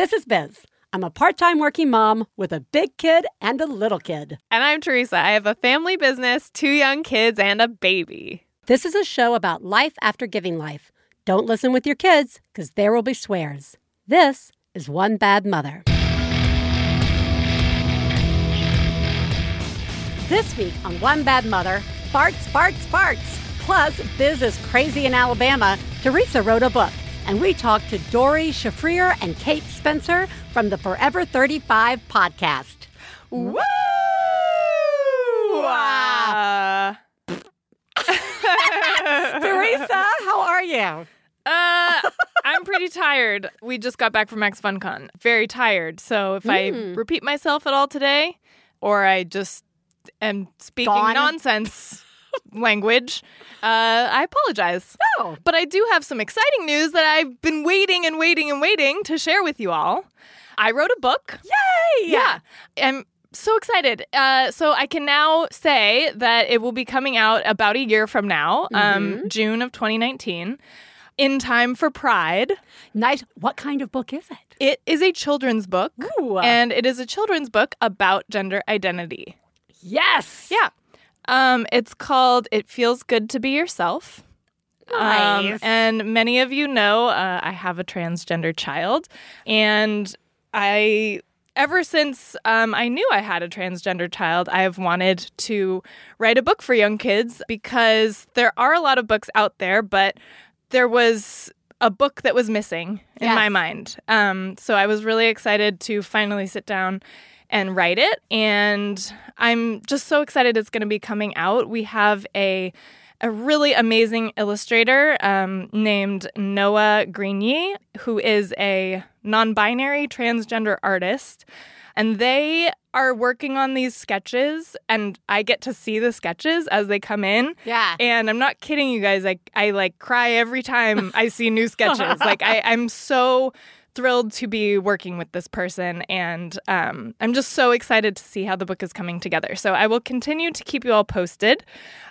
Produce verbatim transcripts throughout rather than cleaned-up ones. This is Biz. I'm a part-time working mom with a big kid and a little kid. And I'm Teresa. I have a family business, two young kids, and a baby. This is a show about life after giving life. Don't listen with your kids, because there will be swears. This is One Bad Mother. This week on One Bad Mother, farts, farts, farts. Plus, Biz is crazy in Alabama. Teresa wrote a book. And we talked to Doree Shafrir and Kate Spencer from the Forever thirty-five podcast. Woo! Uh. Teresa, how are you? Uh, I'm pretty tired. We just got back from MaxFunCon. Very tired. So if mm. I repeat myself at all today, or I just am speaking Gone. nonsense... language. Uh, I apologize. Oh. But I do have some exciting news that I've been waiting and waiting and waiting to share with you all. I wrote a book. Yay! Yeah. I'm so excited. Uh, so I can now say that it will be coming out about a year from now, mm-hmm. um, June of twenty nineteen, in time for Pride. Nice. What kind of book is it? It is a children's book. Ooh. And it is a children's book about gender identity. Yes! Yeah. Um, it's called It Feels Good to Be Yourself. Nice. Um, and many of you know uh, I have a transgender child. And I, ever since um, I knew I had a transgender child, I have wanted to write a book for young kids because there are a lot of books out there, but there was a book that was missing in yes. my mind. Um, so I was really excited to finally sit down and write it. And I'm just so excited it's going to be coming out. We have a a really amazing illustrator um, named Noah Greeney, who is a non-binary transgender artist. And they are working on these sketches, and I get to see the sketches as they come in. Yeah. And I'm not kidding you guys. I, I like, cry every time I see new sketches. Like, I, I'm so... thrilled to be working with this person, and um, I'm just so excited to see how the book is coming together. So I will continue to keep you all posted.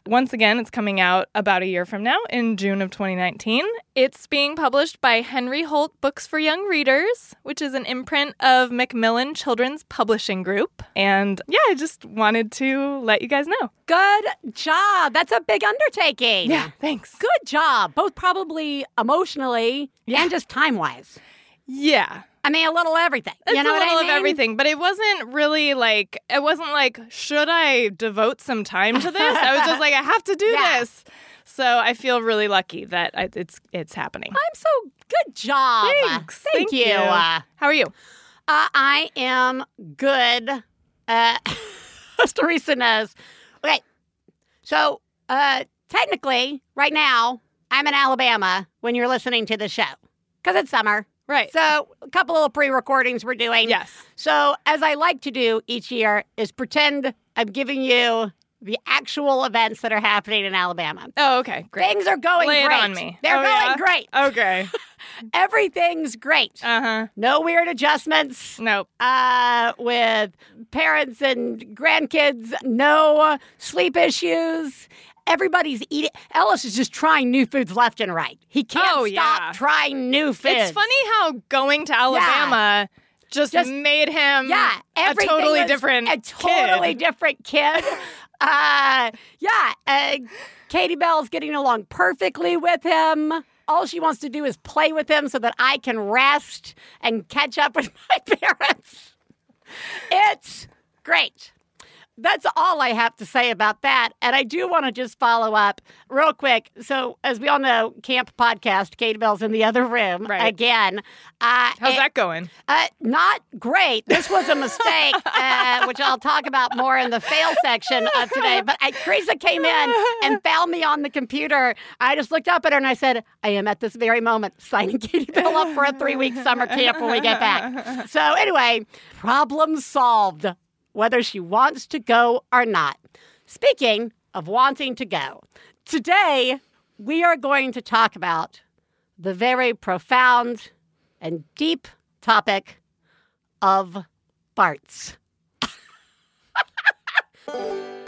Once again, it's coming out about a year from now in June of twenty nineteen. It's being published by Henry Holt Books for Young Readers, which is an imprint of Macmillan Children's Publishing Group. And yeah, I just wanted to let you guys know. Good job. That's a big undertaking. Yeah, thanks. Good job, both probably emotionally yeah. and just time-wise. Yeah. I mean, a little everything. It's you know a little what I mean? Of everything. But it wasn't really like, it wasn't like, should I devote some time to this? I was just like, I have to do yeah. this. So I feel really lucky that it's it's happening. I'm so, good job. Thanks. Thank, Thank you. you. Uh, How are you? Uh, I am good. Uh, as Teresa knows. Okay. So uh, technically, right now, I'm in Alabama when you're listening to the show. Because it's summer. Right. So a couple of pre-recordings we're doing. Yes. So as I like to do each year is pretend I'm giving you the actual events that are happening in Alabama. Oh, okay. Great. Things are going Lay great. It on me. They're oh, going yeah? great. Okay. Everything's great. Uh-huh. No weird adjustments. Nope. Uh, with parents and grandkids, no sleep issues. Everybody's eating. Ellis is just trying new foods left and right. He can't oh, stop yeah. trying new foods. It's funny how going to Alabama yeah. just, just made him yeah, a totally different a totally kid. different kid. uh, yeah, uh, Katie Bell's getting along perfectly with him. All she wants to do is play with him so that I can rest and catch up with my parents. It's great. That's all I have to say about that. And I do want to just follow up real quick. So as we all know, Camp Podcast, Katie Bell's in the other room right. again. Uh, How's it, that going? Uh, not great. This was a mistake, uh, which I'll talk about more in the fail section of today. But I, Teresa came in and found me on the computer. I just looked up at her and I said, I am at this very moment signing Katie Bell up for a three-week summer camp when we get back. So anyway, problem solved. Whether she wants to go or not. Speaking of wanting to go, today we are going to talk about the very profound and deep topic of farts.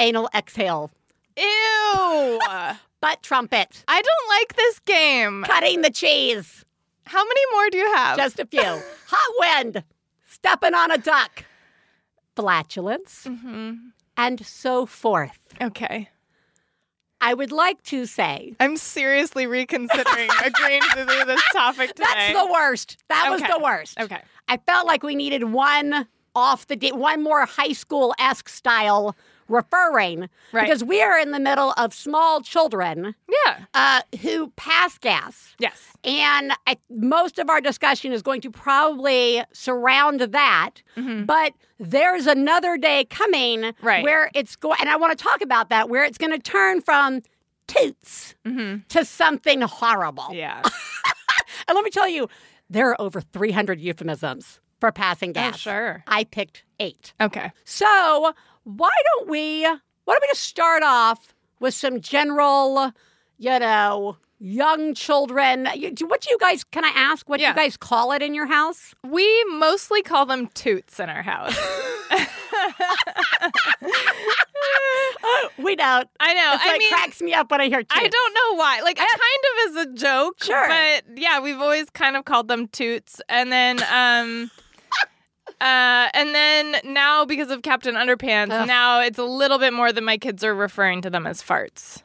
Anal exhale. Ew! Butt trumpet. I don't like this game. Cutting the cheese. How many more do you have? Just a few. Hot wind. Stepping on a duck. Flatulence. Mm-hmm. And so forth. Okay. I would like to say... I'm seriously reconsidering agreeing to do this topic today. That's the worst. That okay. was the worst. Okay. I felt like we needed one off the... De- one more high school-esque style... referring, right. Because we are in the middle of small children yeah. uh, who pass gas. Yes. And I, most of our discussion is going to probably surround that, mm-hmm. but there's another day coming right. where it's going, and I want to talk about that, where it's going to turn from toots mm-hmm. to something horrible. Yeah. And let me tell you, there are over three hundred euphemisms for passing gas. Oh, sure. I picked eight. Okay. So... Why don't we, why don't we just start off with some general, you know, young children. What do you guys, can I ask, what yeah. do you guys call it in your house? We mostly call them toots in our house. We don't. I know. It's I like mean, cracks me up when I hear toots. I don't know why. Like, it kind of is a joke. Sure. But, yeah, we've always kind of called them toots. And then, um... Uh, and then now, because of Captain Underpants, Ugh. now it's a little bit more that my kids are referring to them as farts.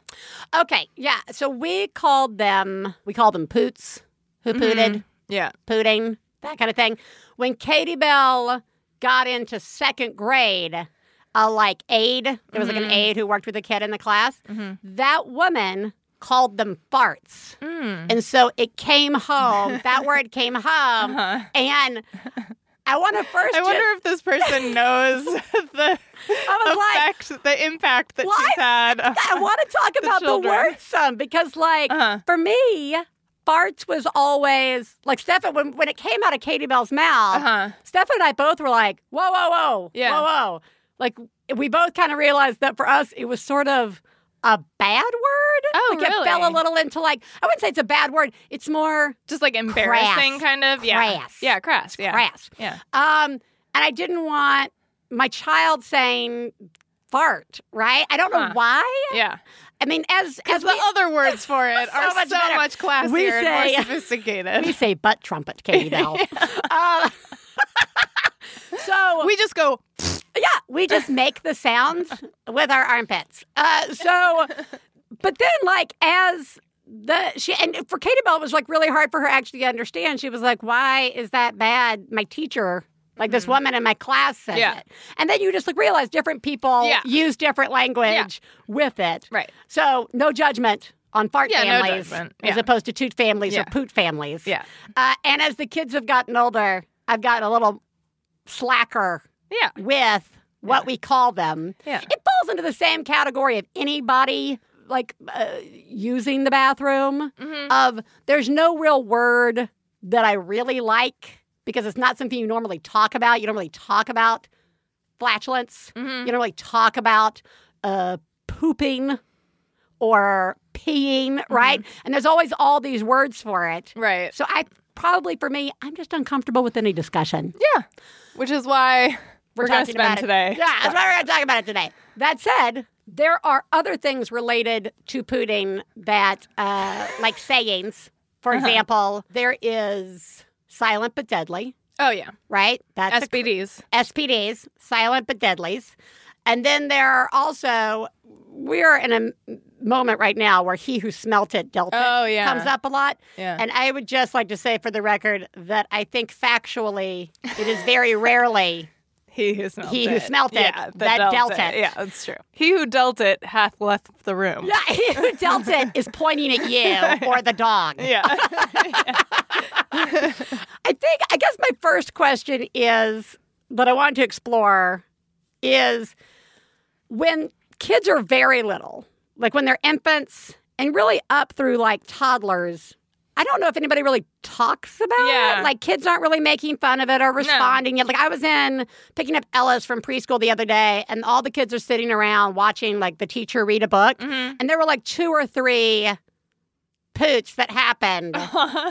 Okay, yeah. So we called them, we called them poots, who pooted, mm-hmm. yeah, pooting, that kind of thing. When Katie Bell got into second grade, a like aide, there was mm-hmm. like an aide who worked with a kid in the class. Mm-hmm. That woman called them farts, mm. and so it came home. That word came home, uh-huh. and. I want to first. I wonder ju- if this person knows the effect, like, the impact that well, she's had. I, I want to talk about the, the word some because, like, uh-huh. for me, farts was always like Stefan. When when it came out of Katie Bell's mouth, uh-huh. Stefan and I both were like, "Whoa, whoa, whoa, yeah. whoa, whoa!" Like we both kind of realized that for us, it was sort of a bad word. Oh, like, really? It fell a little into like I wouldn't say it's a bad word. It's more just like embarrassing, crass, kind of. Yeah, crass. Yeah, crass. Yeah, crass. Yeah. Um, and I didn't want my child saying fart. Right? I don't huh. know why. Yeah. I mean, as as the we, other words for it so are much so better. much classier we say, and more sophisticated. We say butt trumpet, Katie Bell. uh, so we just go. Yeah, we just make the sounds with our armpits. Uh, so, but then, like, as the, she, and for Katie Bell, it was, like, really hard for her actually to understand. She was like, why is that bad? My teacher, like, this woman in my class said yeah. it. And then you just, like, realize different people yeah. use different language yeah. with it. Right. So, no judgment on fart yeah, families no judgment. as yeah. opposed to toot families yeah. or poot families. Yeah. Uh, and as the kids have gotten older, I've gotten a little slacker. Yeah. With what yeah. we call them. Yeah. It falls into the same category of anybody, like, uh, using the bathroom. Mm-hmm. Of there's no real word that I really like because it's not something you normally talk about. You don't really talk about flatulence. Mm-hmm. You don't really talk about uh, pooping or peeing, mm-hmm. right? And there's always all these words for it. Right. So I probably, for me, I'm just uncomfortable with any discussion. Yeah. Which is why... We're, we're going to spend today. Yeah, that's why we're going to talk about it today. That said, there are other things related to pooting that, uh, like sayings. For uh-huh. example, there is silent but deadly. Oh, yeah. Right? That's S P Ds. A, S P Ds, silent but deadlies. And then there are also, we're in a moment right now where he who smelt it dealt it oh, yeah. comes up a lot. Yeah. And I would just like to say for the record that I think factually it is very rarely... He who smelt he it. He who smelt it, yeah, that, that dealt, dealt it. it. Yeah, that's true. He who dealt it hath left the room. Yeah, he who dealt it is pointing at you or the dog. Yeah. yeah. I think, I guess my first question is, that I want to explore, is when kids are very little. Like when they're infants and really up through like toddlers, I don't know if anybody really talks about yeah. it. Like kids aren't really making fun of it or responding. No. Like I was in picking up Ellis from preschool the other day and all the kids are sitting around watching like the teacher read a book. Mm-hmm. And there were like two or three poots that happened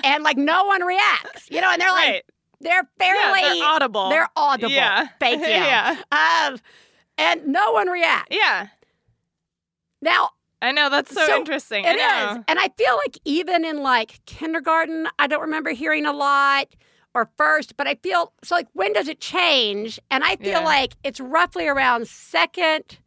and like no one reacts, you know, and they're like, right. they're fairly yeah, they're audible. They're audible. Yeah. Thank you. Yeah. Um, and no one reacts. Yeah. Now, I know, that's so, so interesting. It I know. is. And I feel like even in, like, kindergarten, I don't remember hearing a lot or first, but I feel, so, like, when does it change? And I feel yeah. like it's roughly around second,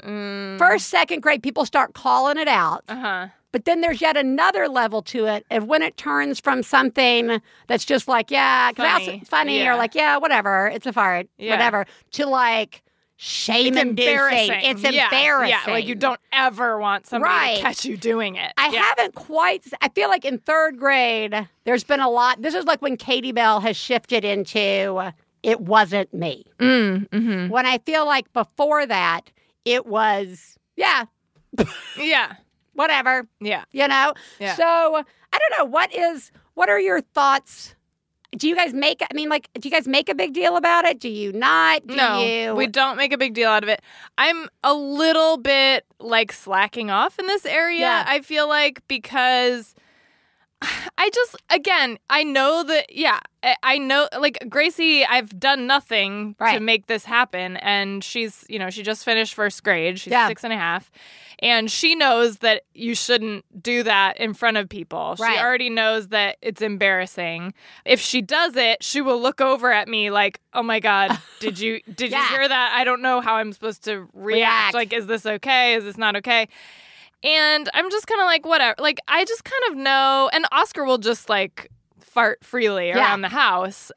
mm. first, second grade, people start calling it out. Uh-huh. But then there's yet another level to it of when it turns from something that's just like, yeah, because I also, funny yeah. or like, yeah, whatever, it's a fart, yeah. whatever, to, like, shame it's embarrassing. It's yeah. embarrassing. Yeah, like you don't ever want somebody right. to catch you doing it. I yeah. haven't quite, I feel like in third grade, there's been a lot. This is like when Katie Bell has shifted into it wasn't me. Mm, mm-hmm. When I feel like before that, it was, yeah. yeah. Whatever. Yeah. You know? Yeah. So I don't know. What is, what are your thoughts? Do you guys make, I mean, like, do you guys make a big deal about it? Do you not? Do no, you? We don't make a big deal out of it. I'm a little bit, like, slacking off in this area, yeah. I feel like, because I just, again, I know that, yeah, I, I know, like, Gracie, I've done nothing right. to make this happen, and she's, you know, she just finished first grade. She's yeah. six and a half, and she knows that you shouldn't do that in front of people. Right. She already knows that it's embarrassing. If she does it, she will look over at me like, oh, my God, did you did yeah. you hear that? I don't know how I'm supposed to react. react. Like, is this okay? Is this not okay? And I'm just kind of like, whatever. Like, I just kind of know. And Oscar will just, like, fart freely yeah. around the house.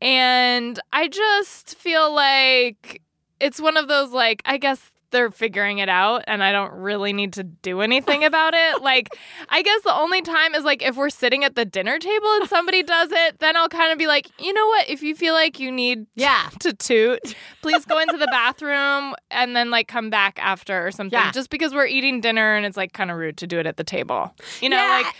And I just feel like it's one of those, like, I guess they're figuring it out and I don't really need to do anything about it. Like, I guess the only time is, like, if we're sitting at the dinner table and somebody does it, then I'll kind of be like, you know what? If you feel like you need yeah. to toot, please go into the bathroom and then, like, come back after or something. Yeah. Just because we're eating dinner and it's, like, kind of rude to do it at the table. You know, yeah. like,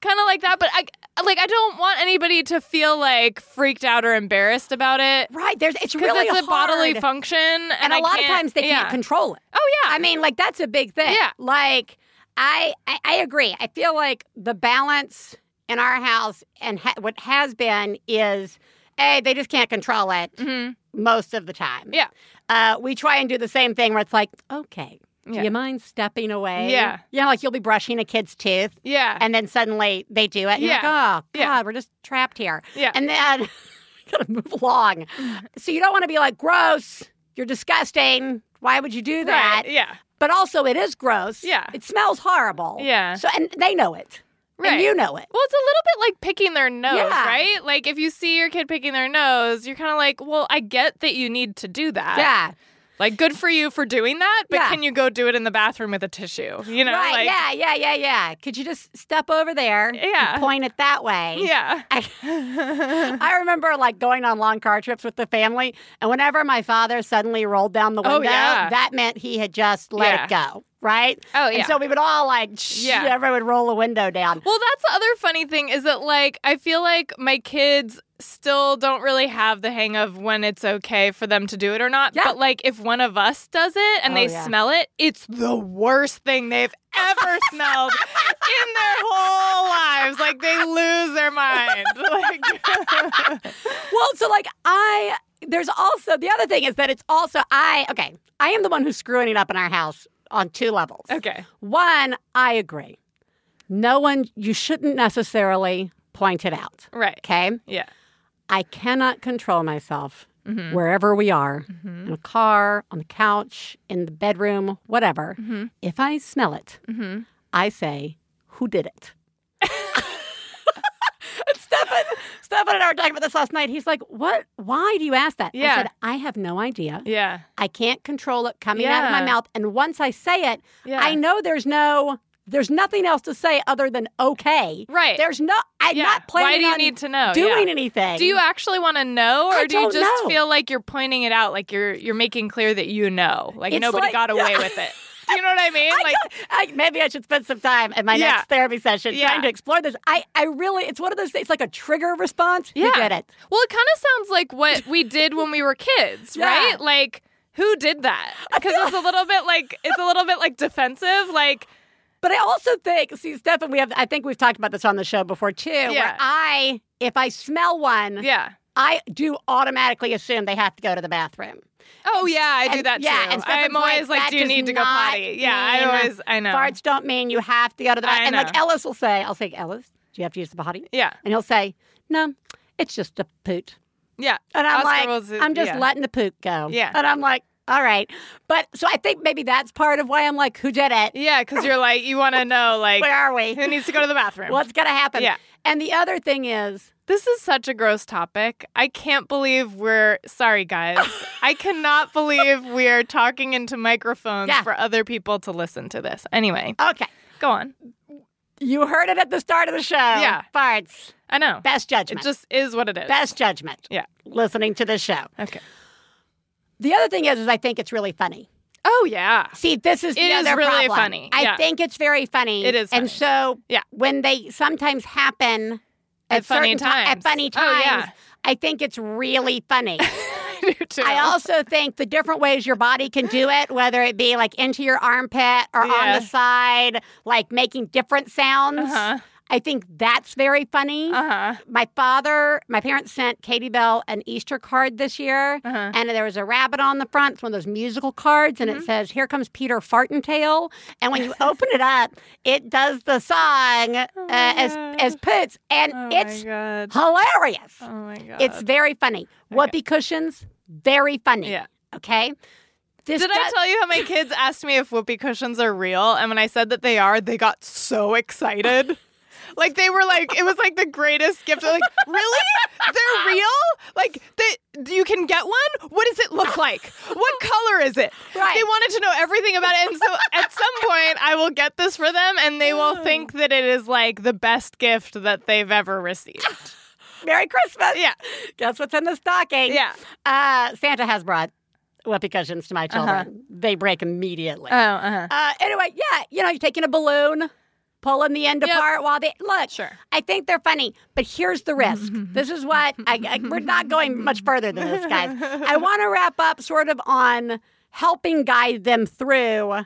kind of like that. But, I like, I don't want anybody to feel, like, freaked out or embarrassed about it. Right. There's, it's really hard. Because it's a bodily function. And, and a I lot can't, of times they yeah. can't control it. Oh, yeah. I mean, like, that's a big thing. Yeah. Like, I, I, I agree. I feel like the balance in our house and ha- what has been is, A, they just can't control it mm-hmm. most of the time. Yeah. Uh, we try and do the same thing where it's like, okay. Yeah. Do you mind stepping away? Yeah. You know, like you'll be brushing a kid's tooth. Yeah. And then suddenly they do it. And yeah. you're like, oh, God, yeah. we're just trapped here. Yeah. And then you got to move along. So you don't want to be like, gross. You're disgusting. Why would you do that? Right. Yeah. But also it is gross. Yeah. It smells horrible. Yeah. So and they know it. Right. And you know it. Well, it's a little bit like picking their nose, yeah. right? Like if you see your kid picking their nose, you're kind of like, well, I get that you need to do that. Yeah. Like, good for you for doing that, but yeah. can you go do it in the bathroom with a tissue? You know, right? Like, yeah, yeah, yeah, yeah. Could you just step over there yeah. and point it that way? Yeah. I, I remember, like, going on long car trips with the family, and whenever my father suddenly rolled down the window, oh, yeah. that meant he had just let yeah. it go. Right? Oh, yeah. And so we would all, like, shh, yeah. everyone would roll a window down. Well, that's the other funny thing is that, like, I feel like my kids still don't really have the hang of when it's okay for them to do it or not. Yeah. But, like, if one of us does it and oh, they yeah. smell it, it's the worst thing they've ever smelled in their whole lives. Like, they lose their mind. Like, well, so, like, I... There's also... The other thing is that it's also... I... Okay. I am the one who's screwing it up in our house. On two levels. Okay. One, I agree. No one, you shouldn't necessarily point it out. Right. Okay? Yeah. I cannot control myself mm-hmm. wherever we are, mm-hmm. in a car, on the couch, in the bedroom, whatever. Mm-hmm. If I smell it, mm-hmm. I say, who did it? Stefan, Stefan and I were talking about this last night. He's like, what? Why do you ask that? Yeah. I said, I have no idea. Yeah. I can't control it coming yeah. out of my mouth. And once I say it, yeah. I know there's no There's nothing else to say other than okay. Right. There's no, I'm yeah. not planning Why do you on need to know? Doing yeah. anything. Do you actually want to know, or I do you just know. Feel like you're pointing it out, like you're you're making clear that you know, like it's nobody like, got away yeah. with it? Do you know what I mean? I like I, maybe I should spend some time at my yeah. next therapy session yeah. trying to explore this. I, I really, it's one of those things, it's like a trigger response. Yeah. You get it. Well, it kind of sounds like what we did when we were kids, yeah. right? Like, who did that? Because it's a little bit like, it's a little bit like defensive, like. But I also think, see, Stefan, we have, I think we've talked about this on the show before, too, yeah. where I, if I smell one, yeah. I do automatically assume they have to go to the bathroom. Oh, yeah, I and, do that, yeah, too. And I'm always like, like do you need to go potty? Yeah, I always, I know. Farts don't mean you have to go to the bathroom. And like Ellis will say, I'll say, Ellis, do you have to use the potty? Yeah. And he'll say, no, it's just a poot. Yeah. And I'm Oscar like, I'm just yeah. letting the poot go. Yeah. And I'm like. All right. But so I think maybe that's part of why I'm like, who did it? Yeah, because you're like, you want to know, like, where are we? Who needs to go to the bathroom? What's going to happen? Yeah. And the other thing is, this is such a gross topic. I can't believe we're, sorry, guys. I cannot believe we're talking into microphones yeah. for other people to listen to this. Anyway. Okay. Go on. You heard it at the start of the show. Yeah. Farts. I know. Best judgment. It just is what it is. Best judgment. Yeah. Listening to this show. Okay. The other thing is, is I think it's really funny. Oh, yeah. See, this is the it other problem. It is really problem. Funny. Yeah. I think it's very funny. It is funny. And so yeah. when they sometimes happen at, at funny times, t- at funny times oh, yeah. I think it's really funny. I do too. I also think the different ways your body can do it, whether it be like into your armpit or yeah. on the side, like making different sounds. Uh-huh. I think that's very funny. Uh-huh. My father, my parents sent Katie Bell an Easter card this year, uh-huh. and there was a rabbit on the front. It's one of those musical cards, and mm-hmm. it says, "Here comes Peter Fartingtail." And when you open it up, it does the song oh uh, as as puts, and oh it's hilarious. Oh my god! It's very funny. Okay. Whoopee cushions, very funny. Yeah. Okay. This Did does- I tell you how my kids asked me if whoopee cushions are real? And when I said that they are, they got so excited. Like, they were like, it was like the greatest gift. They're like, really? They're real? Like, they, you can get one? What does it look like? What color is it? Right. They wanted to know everything about it. And so at some point, I will get this for them, and they will think that it is, like, the best gift that they've ever received. Merry Christmas. Yeah. Guess what's in the stocking? Yeah. Uh, Santa has brought whoopee cushions to my children. Uh-huh. They break immediately. Oh, uh-huh. Uh, anyway, yeah, you know, you're taking a balloon. Pulling the end yep. apart while they look. Sure. I think they're funny, but here's the risk. This is what I, I, we're not going much further than this, guys. I want to wrap up sort of on helping guide them through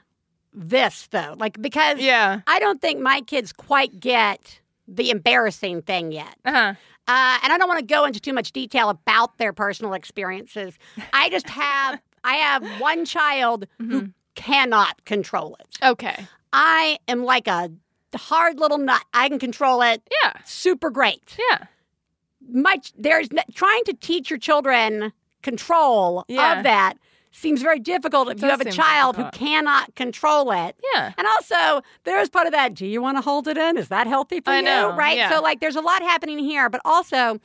this, though, like because yeah. I don't think my kids quite get the embarrassing thing yet, uh-huh. uh, and I don't want to go into too much detail about their personal experiences. I just have I have one child mm-hmm. who cannot control it. Okay, I am like a hard little nut. I can control it. Yeah. Super great. Yeah. My there's trying to teach your children control yeah. of that seems very difficult if you have a child difficult. who cannot control it. Yeah. And also, there's part of that, do you want to hold it in? Is that healthy for I you? Know. Right? Yeah. So, like, there's a lot happening here, but also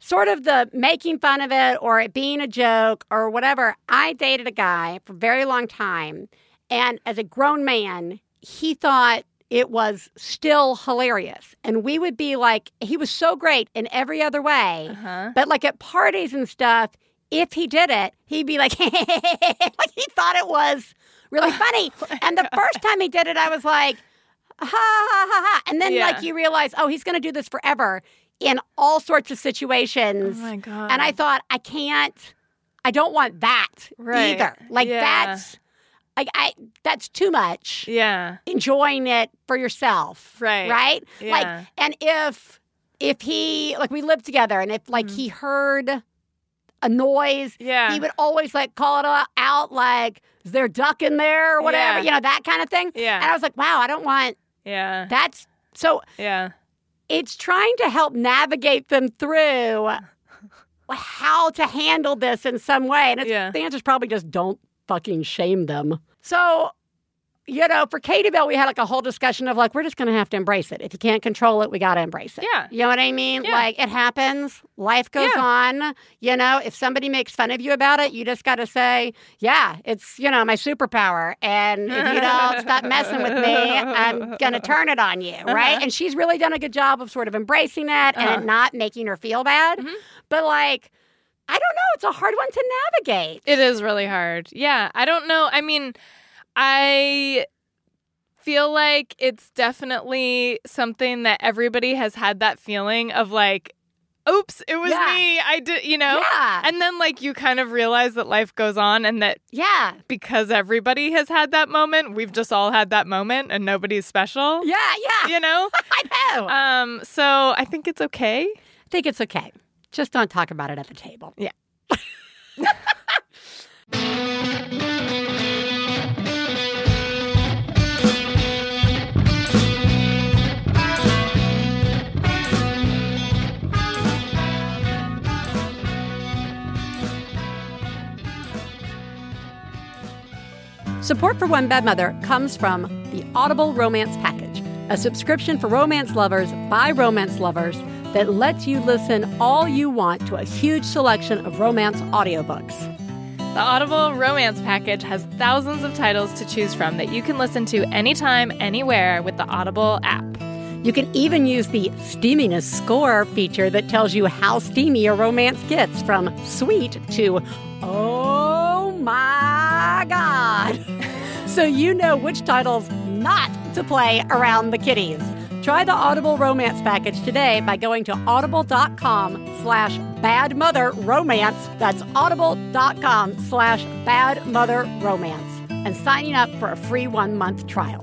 sort of the making fun of it or it being a joke or whatever. I dated a guy for a very long time, and as a grown man, he thought it was still hilarious. And we would be like, he was so great in every other way. Uh-huh. But like at parties and stuff, if he did it, he'd be like, like he thought it was really funny. And the first time he did it, I was like, ha, ha, ha, ha. And then yeah. like you realize, oh, he's going to do this forever in all sorts of situations. Oh my God. And I thought, I can't, I don't want that right. either. Like yeah. that's. Like I, that's too much. Yeah, enjoying it for yourself. Right, right. Yeah. Like, and if if he like we lived together, and if like mm-hmm. he heard a noise, yeah. he would always like call it out, like is there a duck in there or whatever, yeah. you know, that kind of thing. Yeah, and I was like, wow, I don't want. Yeah, that's so. Yeah, it's trying to help navigate them through how to handle this in some way, and it's, yeah. the answer is probably just don't fucking shame them. So, you know, for Katie Bell, we had like a whole discussion of like, we're just going to have to embrace it. If you can't control it, we got to embrace it. Yeah. You know what I mean? Yeah. Like, it happens. Life goes yeah. on. You know, if somebody makes fun of you about it, you just got to say, yeah, it's, you know, my superpower. And if you don't stop messing with me, I'm going to turn it on you. Uh-huh. Right. And she's really done a good job of sort of embracing that uh-huh. and not making her feel bad. Mm-hmm. But like, I don't know. It's a hard one to navigate. It is really hard. Yeah. I don't know. I mean, I feel like it's definitely something that everybody has had that feeling of like, oops, it was yeah. me. I did, you know? Yeah. And then like you kind of realize that life goes on and that yeah. because everybody has had that moment, we've just all had that moment and nobody's special. Yeah, yeah. You know? I know. Um, so I think it's okay. I think it's okay. Just don't talk about it at the table. Yeah. Support for One Bad Mother comes from the Audible Romance Package, a subscription for romance lovers by romance lovers that lets you listen all you want to a huge selection of romance audiobooks. The Audible Romance Package has thousands of titles to choose from that you can listen to anytime, anywhere with the Audible app. You can even use the steaminess score feature that tells you how steamy a romance gets, from sweet to oh my God, so you know which titles not to play around the kiddies. Try the Audible Romance Package today by going to audible dot com slash bad mother romance. That's audible dot com slash bad mother romance and signing up for a free one-month trial.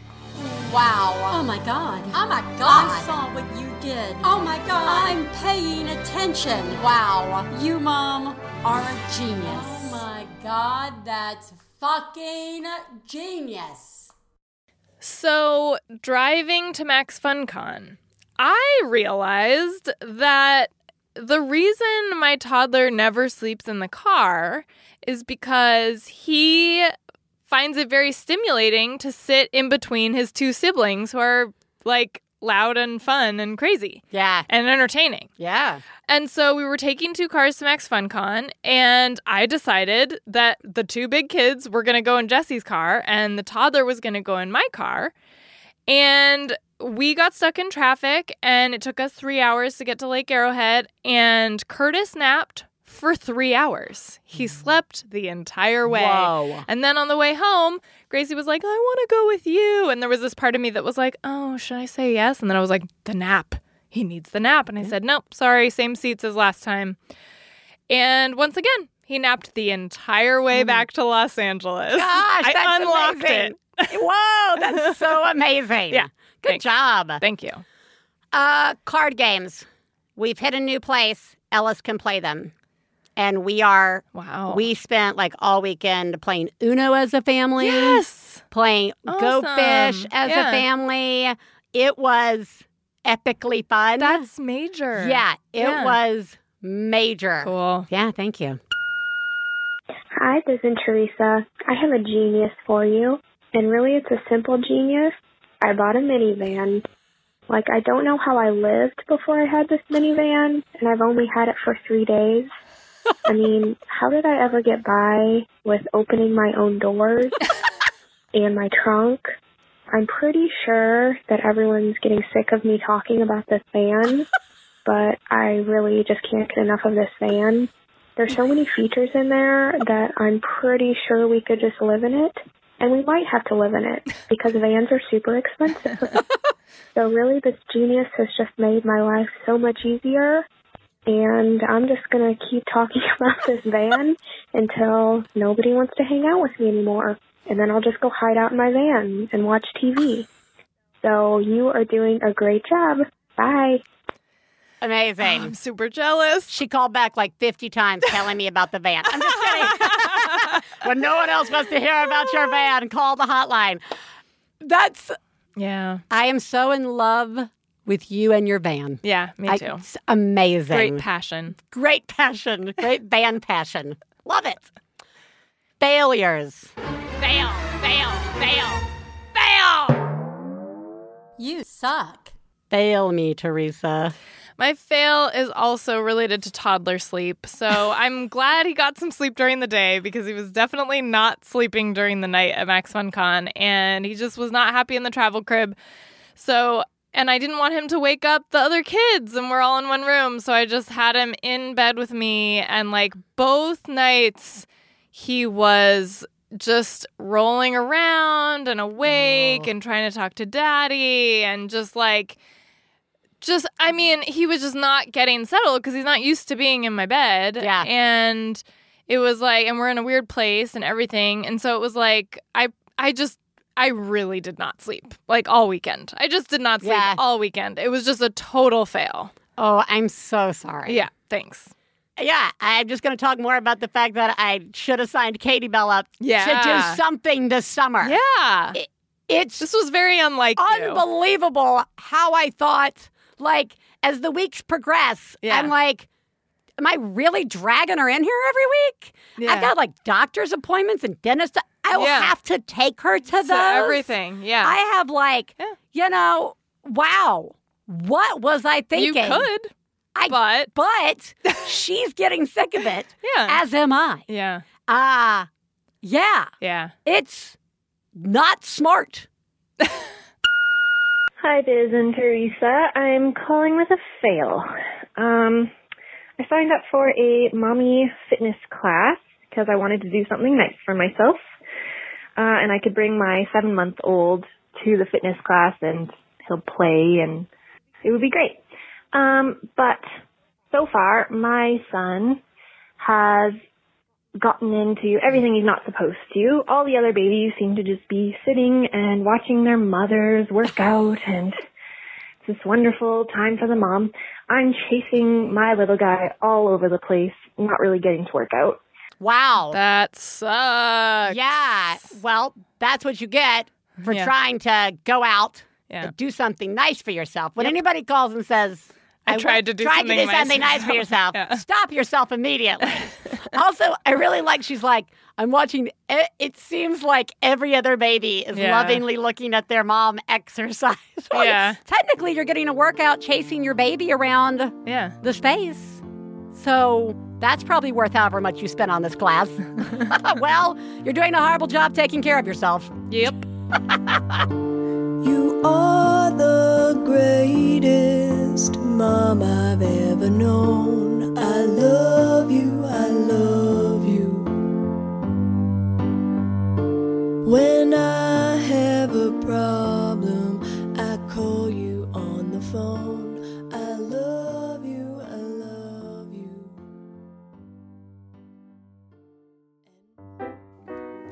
Wow. Oh, my God. Oh, my God. I saw what you did. Oh, my God. I'm paying attention. Wow. You, Mom, are a genius. Oh, my God. That's fucking genius. So, driving to MaxFunCon, I realized that the reason my toddler never sleeps in the car is because he finds it very stimulating to sit in between his two siblings who are, like, loud and fun and crazy. Yeah. And entertaining. Yeah. And so we were taking two cars to MaxFunCon, and I decided that the two big kids were going to go in Jesse's car, and the toddler was going to go in my car. And we got stuck in traffic, and it took us three hours to get to Lake Arrowhead, and Curtis napped for three hours. He slept the entire way. Whoa. And then on the way home, Gracie was like, I want to go with you. And there was this part of me that was like, oh, should I say yes? And then I was like, the nap. He needs the nap. And I said, nope, sorry, same seats as last time. And once again, he napped the entire way back to Los Angeles. Gosh, that's I unlocked amazing. It. Whoa, that's so amazing. Yeah. Good Thanks. Job. Thank you. Uh, card games. We've hit a new place. Ellis can play them. And we are, wow. we spent like all weekend playing Uno as a family. Yes. Playing awesome. Go Fish as yeah. a family. It was epically fun. That's major. Yeah, it yeah. was major. Cool. Yeah, thank you. Hi, this is Teresa. I have a genius for you. And really, it's a simple genius. I bought a minivan. Like, I don't know how I lived before I had this minivan, and I've only had it for three days. I mean, how did I ever get by with opening my own doors and my trunk? I'm pretty sure that everyone's getting sick of me talking about this van, but I really just can't get enough of this van. There's so many features in there that I'm pretty sure we could just live in it, and we might have to live in it because vans are super expensive. So really, this genius has just made my life so much easier. And I'm just going to keep talking about this van until nobody wants to hang out with me anymore. And then I'll just go hide out in my van and watch T V. So you are doing a great job. Bye. Amazing. Oh, I'm super jealous. She called back like fifty times telling me about the van. I'm just kidding. When no one else wants to hear about your van, call the hotline. That's... Yeah. I am so in love with you and your van. Yeah, me too. I, it's amazing. Great passion. Great passion. Great van passion. Love it. Failures. Fail, fail, fail, fail. You suck. Fail me, Teresa. My fail is also related to toddler sleep. So I'm glad he got some sleep during the day because he was definitely not sleeping during the night at MaxFunCon. And he just was not happy in the travel crib. So, and I didn't want him to wake up the other kids and we're all in one room. So I just had him in bed with me. And like both nights he was just rolling around and awake oh. and trying to talk to daddy and just like... Just, I mean, he was just not getting settled because he's not used to being in my bed. Yeah. And it was like, and we're in a weird place and everything. And so it was like, I I just, I really did not sleep, like all weekend. I just did not sleep yeah. all weekend. It was just a total fail. Oh, I'm so sorry. Yeah, thanks. Yeah, I'm just going to talk more about the fact that I should have signed Katie Bell up yeah. to do something this summer. Yeah. It, it's this was very unlike unbelievable you. How I thought... Like, as the weeks progress, yeah. I'm like, am I really dragging her in here every week? Yeah. I've got, like, doctor's appointments and dentist. I will yeah. have to take her to those. To everything, yeah. I have, like, yeah. you know, wow, what was I thinking? You could, I, but. But she's getting sick of it, yeah. as am I. Yeah. Ah, uh, yeah. Yeah. It's not smart. Hi, Biz and Teresa. I'm calling with a fail. Um, I signed up for a mommy fitness class because I wanted to do something nice for myself. Uh, and I could bring my seven-month-old to the fitness class and he'll play and it would be great. Um, but so far, my son has gotten into everything he's not supposed to. All the other babies seem to just be sitting and watching their mothers work out, and it's this wonderful time for the mom. I'm chasing my little guy all over the place, not really getting to work out. Wow. That sucks. Yeah. Well, that's what you get for yeah. trying to go out yeah. and do something nice for yourself. When yep. anybody calls and says... I, I tried to do, tried something, to do nice something nice for yourself. Yeah. Stop yourself immediately. Also, I really like, she's like, I'm watching, it, it seems like every other baby is yeah. lovingly looking at their mom exercise. Like, yeah. Technically, you're getting a workout chasing your baby around yeah. the space. So that's probably worth however much you spent on this class. Well, you're doing a horrible job taking care of yourself. Yep. You are the greatest mom I've ever known. I love you, I love you. When I have a problem, I call you on the phone. I love you, I love you.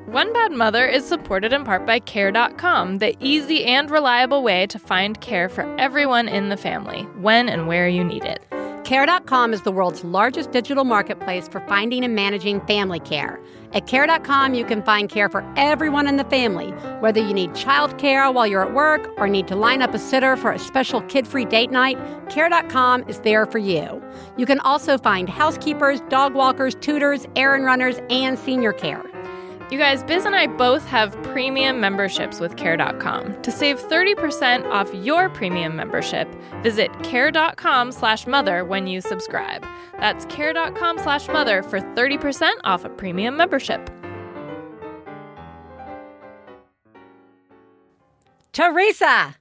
One Bad Mother is supported in part by Care dot com, the easy and reliable way to find care for everyone in the family, when and where you need it. Care dot com is the world's largest digital marketplace for finding and managing family care. At Care dot com, you can find care for everyone in the family, whether you need childcare while you're at work or need to line up a sitter for a special kid-free date night, Care dot com is there for you. You can also find housekeepers, dog walkers, tutors, errand runners, and senior care. You guys, Biz and I both have premium memberships with Care dot com. To save thirty percent off your premium membership, visit care.com slash mother when you subscribe. That's care.com slash mother for thirty percent off a premium membership. Teresa,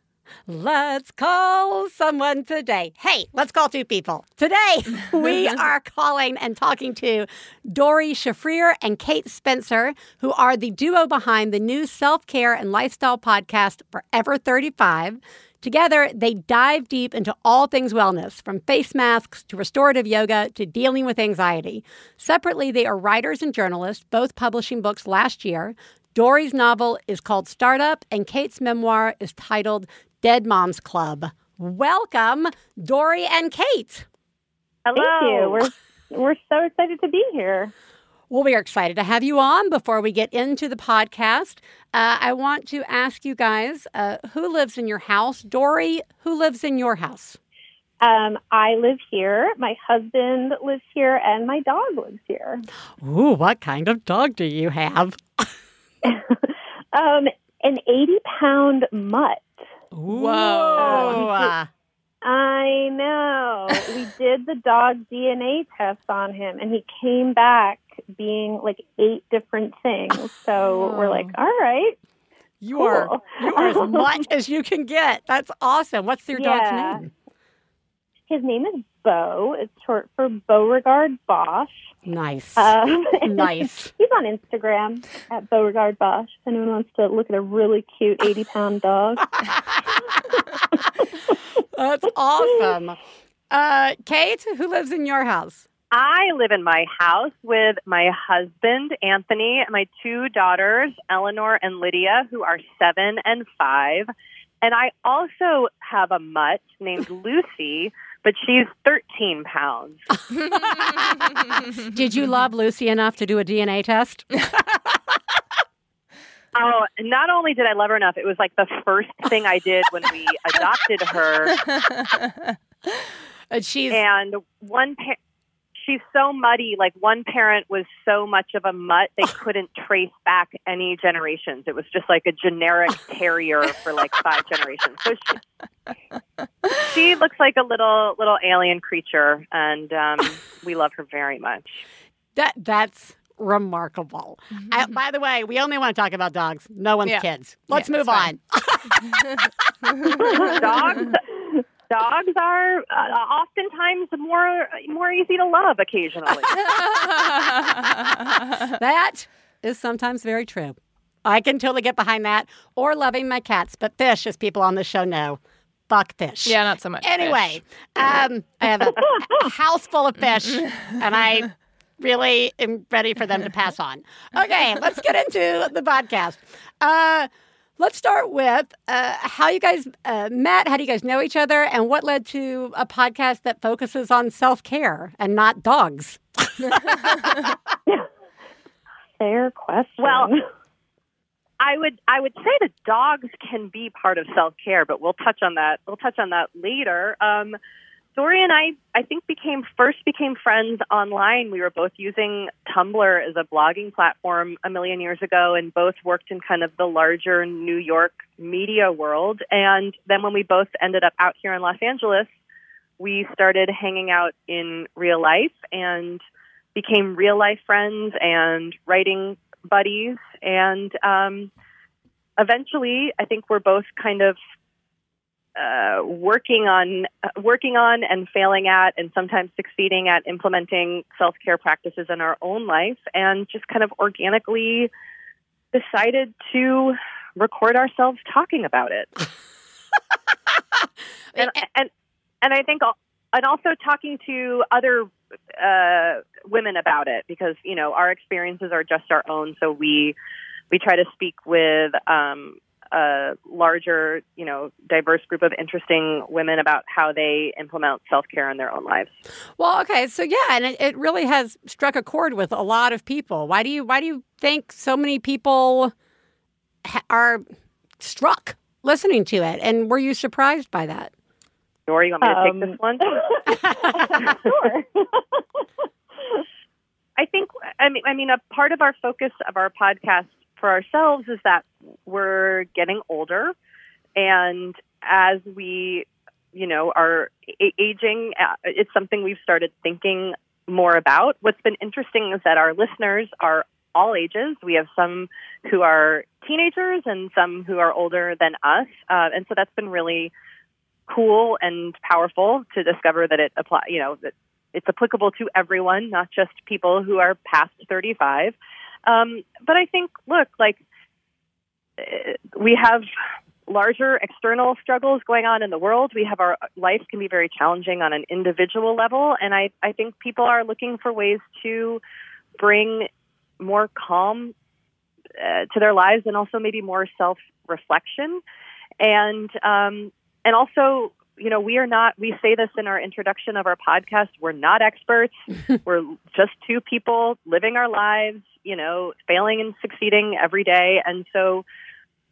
let's call someone today. Hey, let's call two people. Today, we are calling and talking to Doree Shafrir and Kate Spencer, who are the duo behind the new self-care and lifestyle podcast, Forever thirty-five. Together, they dive deep into all things wellness, from face masks to restorative yoga to dealing with anxiety. Separately, they are writers and journalists, both publishing books last year. Doree's novel is called Startup, and Kate's memoir is titled Dead Moms Club. Welcome, Doree and Kate. Hello. Thank you. We're We're so excited to be here. Well, we are excited to have you on. Before we get into the podcast, uh, I want to ask you guys, uh, who lives in your house? Doree, who lives in your house? Um, I live here. My husband lives here, and my dog lives here. Ooh, what kind of dog do you have? um, an eighty-pound mutt. Whoa. Um, I know. We did the dog D N A test on him, and he came back being like eight different things. So oh. we're like, all right. You cool. are you are as much as you can get. That's awesome. What's your yeah. dog's name? His name is Bo. It's short for Beauregard Bosch. Nice. Um, nice. He's on Instagram at Beauregard Bosch. If anyone wants to look at a really cute eighty-pound dog. That's awesome. Uh, Kate, who lives in your house? I live in my house with my husband, Anthony, and my two daughters, Eleanor and Lydia, who are seven and five. And I also have a mutt named Lucy, but she's thirteen pounds. Did you love Lucy enough to do a D N A test? Oh, not only did I love her enough, it was like the first thing I did when we adopted her. And she's and one pa- she's so muddy. Like one parent was so much of a mutt they couldn't trace back any generations. It was just like a generic terrier for like five generations. So she, she looks like a little little alien creature, and um, we love her very much. That that's. Remarkable. Mm-hmm. I, by the way, we only want to talk about dogs. No one's yeah. kids. Let's yeah, move on. dogs, dogs are uh, oftentimes more more easy to love. Occasionally, that is sometimes very true. I can totally get behind that. Or loving my cats, but fish, as people on the show know. Fuck fish. Yeah, not so much. Anyway, um, I have a, a house full of fish, and I. Really am ready for them to pass on. Okay, let's get into the podcast. Uh, let's start with uh, how you guys uh, met, how do you guys know each other, and what led to a podcast that focuses on self-care and not dogs? Fair question. Well, I would I would say that dogs can be part of self-care, but we'll touch on that. We'll touch on that later. Um Doree and I, I think, became first became friends online. We were both using Tumblr as a blogging platform a million years ago, and both worked in kind of the larger New York media world. And then when we both ended up out here in Los Angeles, we started hanging out in real life and became real life friends and writing buddies. And um, eventually, I think we're both kind of Uh, working on, uh, working on, and failing at, and sometimes succeeding at implementing self-care practices in our own life, and just kind of organically decided to record ourselves talking about it. and, and and I think, and also talking to other uh, women about it, because you know our experiences are just our own, so we we try to speak with. Um, a larger, you know, diverse group of interesting women about how they implement self-care in their own lives. Well, okay. So, yeah, and it, it really has struck a chord with a lot of people. Why do you why do you think so many people ha- are struck listening to it? And were you surprised by that? Doree, you want me to um, take this one? Sure. I think, I mean, I mean, a part of our focus of our podcast for ourselves is that we're getting older, and as we, you know, are aging, it's something we've started thinking more about. What's been interesting is that our listeners are all ages. We have some who are teenagers and some who are older than us, uh, and so that's been really cool and powerful to discover that it apply, you know, that it's applicable to everyone, not just people who are past thirty-five. Um, but I think, look, like we have larger external struggles going on in the world. We have our life can be very challenging on an individual level. And I, I think people are looking for ways to bring more calm uh, to their lives, and also maybe more self-reflection, and, um, and also you know, we are not, we say this in our introduction of our podcast, we're not experts. We're just two people living our lives, you know, failing and succeeding every day. And so,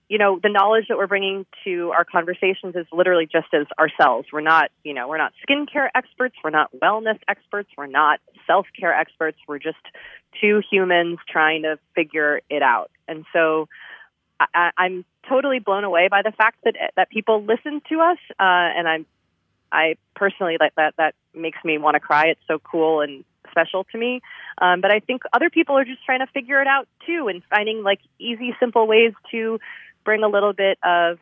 you know, the knowledge that we're bringing to our conversations is literally just as ourselves. We're not, you know, we're not skincare experts. We're not wellness experts. We're not self-care experts. We're just two humans trying to figure it out. And so I, I'm totally blown away by the fact that that people listen to us, uh, and I'm, I personally like that. That makes me want to cry. It's so cool and special to me. Um, but I think other people are just trying to figure it out too, and finding like easy, simple ways to bring a little bit of,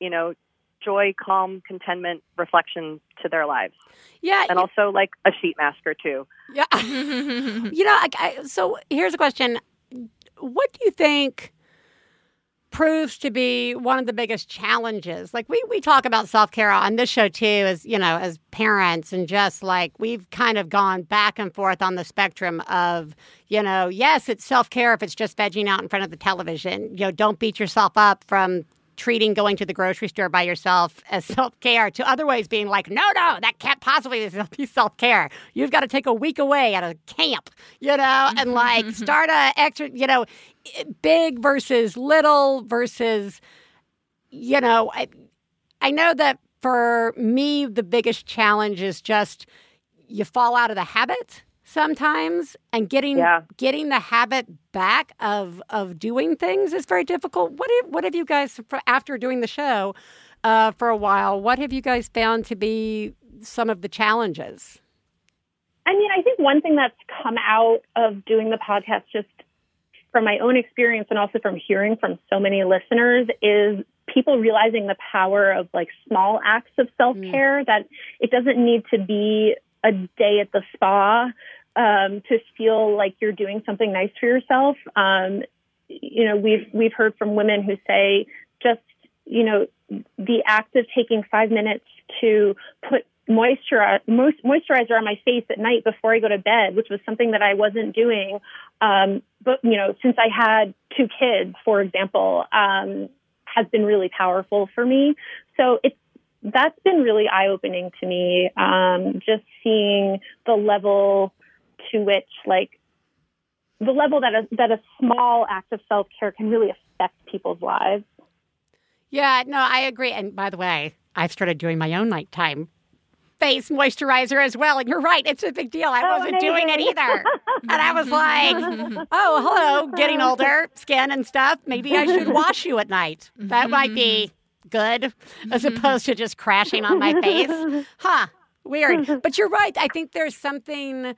you know, joy, calm, contentment, reflection to their lives. Yeah, and also like a sheet mask or two. Yeah, you know. I, I, so here's a question: what do you think proves to be one of the biggest challenges? Like we, we talk about self-care on this show too, as, you know, as parents, and just like we've kind of gone back and forth on the spectrum of, you know, yes, it's self-care if it's just vegging out in front of the television. You know, don't beat yourself up from treating going to the grocery store by yourself as self-care, to other ways being like, no, no, that can't possibly be self-care. You've got to take a week away at a camp, you know, and like start a extra, you know, big versus little versus, you know, I, I know that for me, the biggest challenge is just you fall out of the habit sometimes, and getting yeah. getting the habit back of of doing things is very difficult. What have, what have you guys, after doing the show uh, for a while, what have you guys found to be some of the challenges? I mean, I think one thing that's come out of doing the podcast, just from my own experience and also from hearing from so many listeners, is people realizing the power of like small acts of self-care, mm. that it doesn't need to be a day at the spa Um, to feel like you're doing something nice for yourself. Um, you know, we've we've heard from women who say just, you know, the act of taking five minutes to put moisturizer, moisturizer on my face at night before I go to bed, which was something that I wasn't doing, um, but, you know, since I had two kids, for example, um, has been really powerful for me. So it's, that's been really eye-opening to me, um, just seeing the level to which, like, the level that a, that a small act of self-care can really affect people's lives. Yeah, no, I agree. And by the way, I've started doing my own nighttime face moisturizer as well. And you're right, it's a big deal. I oh, wasn't amazing. doing it either. And I was like, oh, hello, getting older, skin and stuff. Maybe I should wash you at night. That mm-hmm. might be good, as opposed to just crashing on my face. Huh, weird. But you're right. I think there's something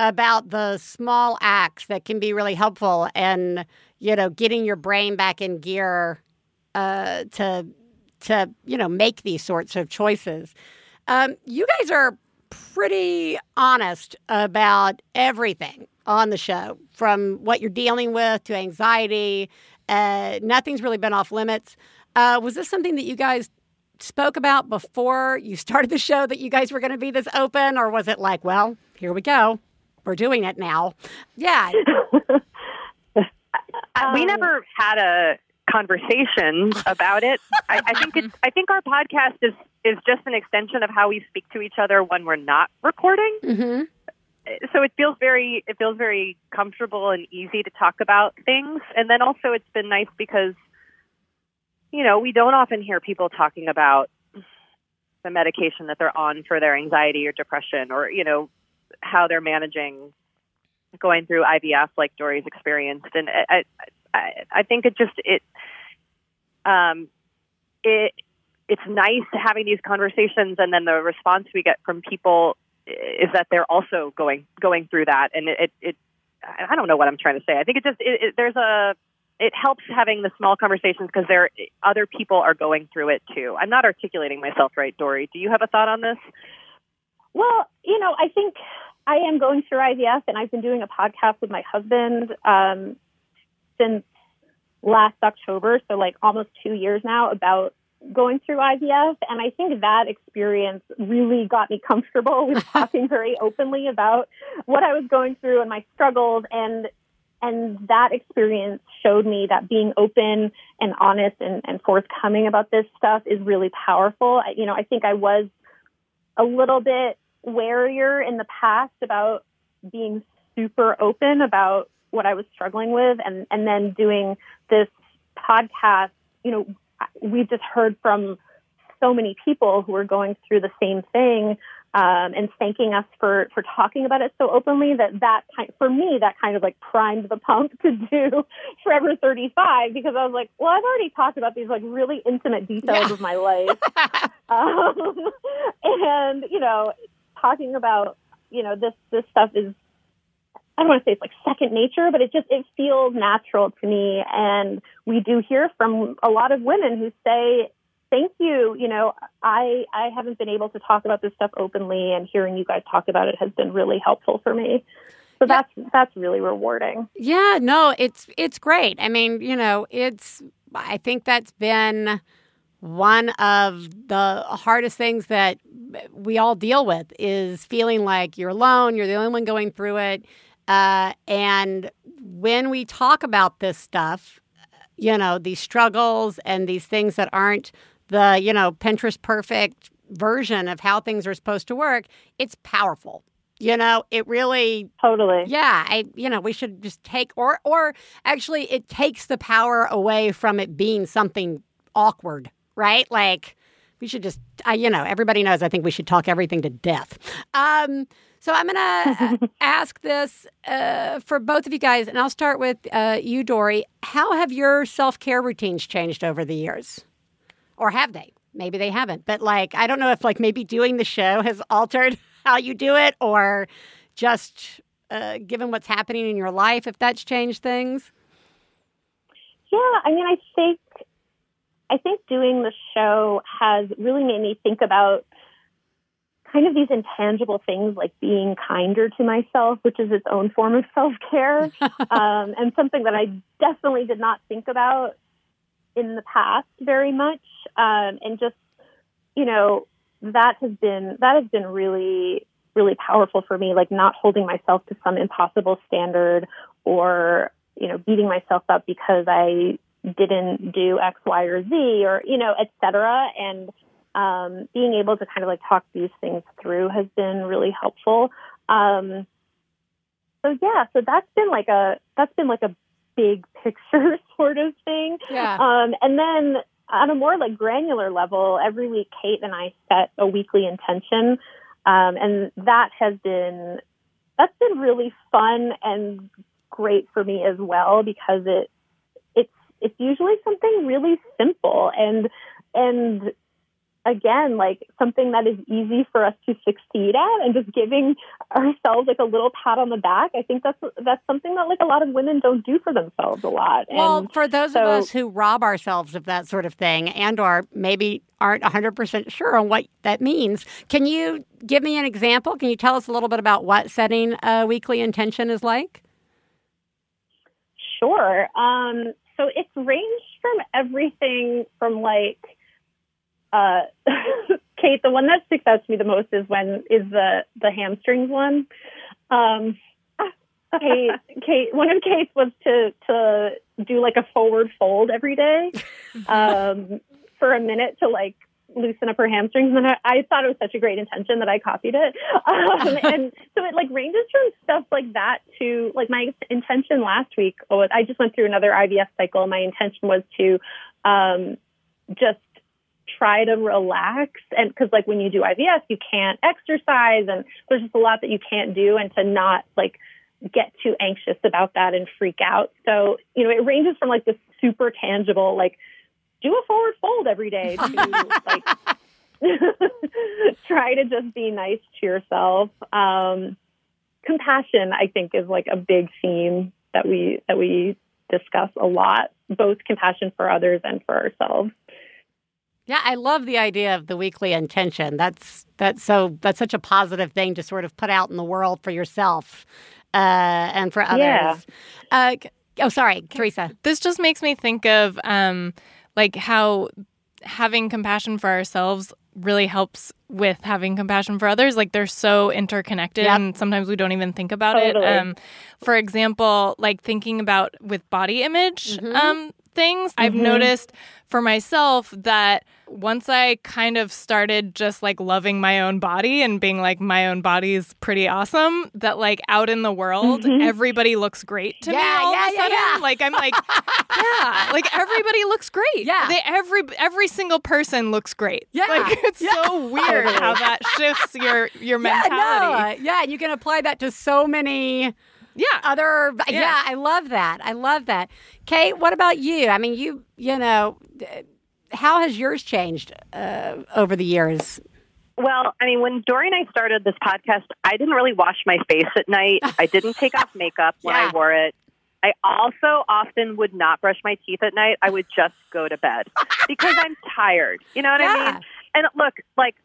about the small acts that can be really helpful, and, you know, getting your brain back in gear uh, to, to you know, make these sorts of choices. Um, you guys are pretty honest about everything on the show, from what you're dealing with to anxiety. Uh, nothing's really been off limits. Uh, was this something that you guys spoke about before you started the show, that you guys were going to be this open, or was it like, well, here we go, we're doing it now? Yeah. um, we never had a conversation about it. I, I think it's, I think our podcast is, is just an extension of how we speak to each other when we're not recording. Mm-hmm. So it feels very, it feels very comfortable and easy to talk about things. And then also it's been nice because, you know, we don't often hear people talking about the medication that they're on for their anxiety or depression, or, you know, how they're managing going through I V F, like Doree's experienced. And I, I, I think it just, it, um, it, it's nice having these conversations. And then the response we get from people is that they're also going, going through that. And it, it, it I don't know what I'm trying to say. I think it just, it, it, there's a, it helps having the small conversations because there, other people are going through it too. I'm not articulating myself right, Doree. Do you have a thought on this? Well, you know, I think I am going through I V F, and I've been doing a podcast with my husband um, since last October, so like almost two years now, about going through I V F. And I think that experience really got me comfortable with talking very openly about what I was going through and my struggles. And And that experience showed me that being open and honest and, and forthcoming about this stuff is really powerful. I, you know, I think I was a little bit warier in the past about being super open about what I was struggling with. And, and then doing this podcast, you know, we've just heard from so many people who are going through the same thing. Um, and thanking us for, for talking about it so openly that that kind, for me, that kind of like primed the pump to do Forever thirty-five, because I was like, well, I've already talked about these like really intimate details yeah. of my life. um, and, you know, talking about, you know, this, this stuff is, I don't want to say it's like second nature, but it just, it feels natural to me. And we do hear from a lot of women who say, thank you. You know, I I haven't been able to talk about this stuff openly, and hearing you guys talk about it has been really helpful for me. So that's that's really rewarding. Yeah, no, it's it's great. I mean, you know, it's I think that's been one of the hardest things that we all deal with, is feeling like you're alone, you're the only one going through it. Uh, and when we talk about this stuff, you know, these struggles and these things that aren't the, you know, Pinterest perfect version of how things are supposed to work, it's powerful. You know, it really. Totally. Yeah. I, you know, we should just take or or actually it takes the power away from it being something awkward. Right. Like we should just, uh, you know, everybody knows I think we should talk everything to death. Um, so I'm going to ask this uh, for both of you guys, and I'll start with uh, you, Doree. How have your self-care routines changed over the years? Or have they? Maybe they haven't. But, like, I don't know if, like, maybe doing the show has altered how you do it, or just uh, given what's happening in your life, if that's changed things. Yeah, I mean, I think I think doing the show has really made me think about kind of these intangible things, like being kinder to myself, which is its own form of self-care, um, and something that I definitely did not think about in the past very much. Um, and just, you know, that has been that has been really, really powerful for me, like not holding myself to some impossible standard, or, you know, beating myself up because I didn't do X, Y, or Z, or, you know, et cetera. And Um, being able to kind of like talk these things through has been really helpful. Um, so yeah, so that's been like a, that's been like a big picture sort of thing. Yeah. Um, and then on a more like granular level, every week, Kate and I set a weekly intention. Um, and that has been, that's been really fun and great for me as well, because it, it's, it's usually something really simple and, and, again, like something that is easy for us to succeed at, and just giving ourselves like a little pat on the back. I think that's that's something that like a lot of women don't do for themselves a lot. And well, for those so, of us who rob ourselves of that sort of thing, and or maybe aren't one hundred percent sure on what that means, can you give me an example? Can you tell us a little bit about what setting a weekly intention is like? Sure. Um, so it's ranged from everything from like, Uh, Kate, the one that sticks out to me the most is when is the, the hamstrings one. Um, Kate, Kate, one of Kate's was to to do like a forward fold every day um, for a minute to like loosen up her hamstrings. And I, I thought it was such a great intention that I copied it. Um, and so it like ranges from stuff like that to like my intention last week. Oh, I just went through another I V F cycle. My intention was to um, just try to relax, and because like when you do I V F you can't exercise, and there's just a lot that you can't do, and to not like get too anxious about that and freak out. So, you know, it ranges from like this super tangible like do a forward fold every day to like try to just be nice to yourself. Um, compassion, I think, is like a big theme that we that we discuss a lot, both compassion for others and for ourselves. Yeah, I love the idea of the weekly intention. That's that's so that's such a positive thing to sort of put out in the world for yourself uh, and for others. Yeah. Uh, oh, sorry, Teresa. This just makes me think of um, like how having compassion for ourselves really helps with having compassion for others. Like, they're so interconnected, yep. and sometimes we don't even think about totally. it. Um, for example, like thinking about with body image mm-hmm. um, things, mm-hmm. I've noticed for myself that once I kind of started just like loving my own body and being like, my own body is pretty awesome, that like out in the world, mm-hmm. everybody looks great to yeah, me all yeah, of a sudden. Yeah, yeah. Like, I'm like, yeah, like everybody looks great. Yeah. They, every every single person looks great. Yeah. Like, it's yeah. so weird how that shifts your, your mentality. Yeah, no. yeah, you can apply that to so many... Yeah. Other. Yeah. yeah, I love that. I love that. Kate, what about you? I mean, you, you know, how has yours changed uh, over the years? Well, I mean, when Doree and I started this podcast, I didn't really wash my face at night. I didn't take off makeup when yeah. I wore it. I also often would not brush my teeth at night. I would just go to bed because I'm tired. You know what yeah. I mean? And look, like,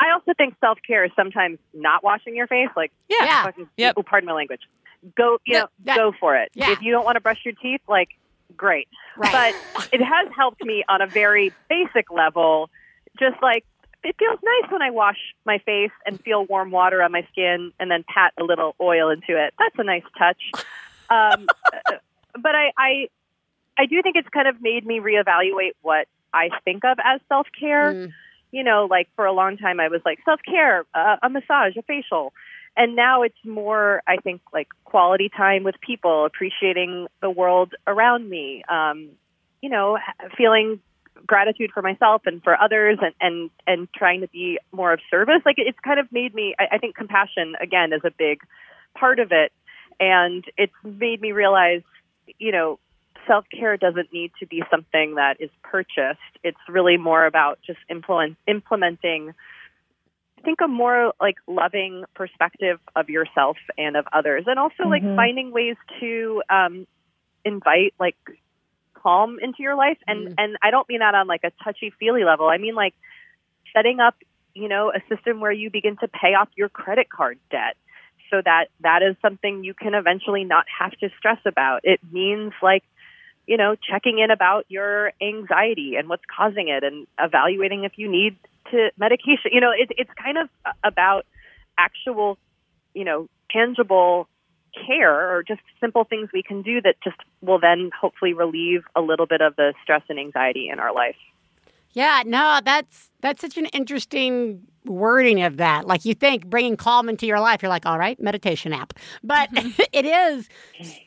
I also think self-care is sometimes not washing your face. Like, yeah. fucking, yep. oh, pardon my language. Go, you know, no, that, go for it. Yeah. If you don't want to brush your teeth, like, great. Right. But it has helped me on a very basic level. Just like, it feels nice when I wash my face and feel warm water on my skin and then pat a little oil into it. That's a nice touch. Um, but I, I, I do think it's kind of made me reevaluate what I think of as self-care. Mm. You know, like, for a long time, I was like, self-care, uh, a massage, a facial. And now it's more, I think, like, quality time with people, appreciating the world around me, um, you know, feeling gratitude for myself and for others, and, and, and trying to be more of service. Like, it's kind of made me, I, I think compassion, again, is a big part of it. And it's made me realize, you know, self-care doesn't need to be something that is purchased. It's really more about just implement, implementing I think a more like loving perspective of yourself and of others, and also like mm-hmm. finding ways to um, invite like calm into your life. And mm. and I don't mean that on like a touchy feely level. I mean like setting up, you know, a system where you begin to pay off your credit card debt, so that that is something you can eventually not have to stress about. It means like, you know, checking in about your anxiety and what's causing it, and evaluating if you need to medication. You know, it, it's kind of about actual, you know, tangible care, or just simple things we can do that just will then hopefully relieve a little bit of the stress and anxiety in our life. Yeah, no, that's that's such an interesting wording of that. Like, you think bringing calm into your life, you're like, all right, meditation app. But mm-hmm. it is,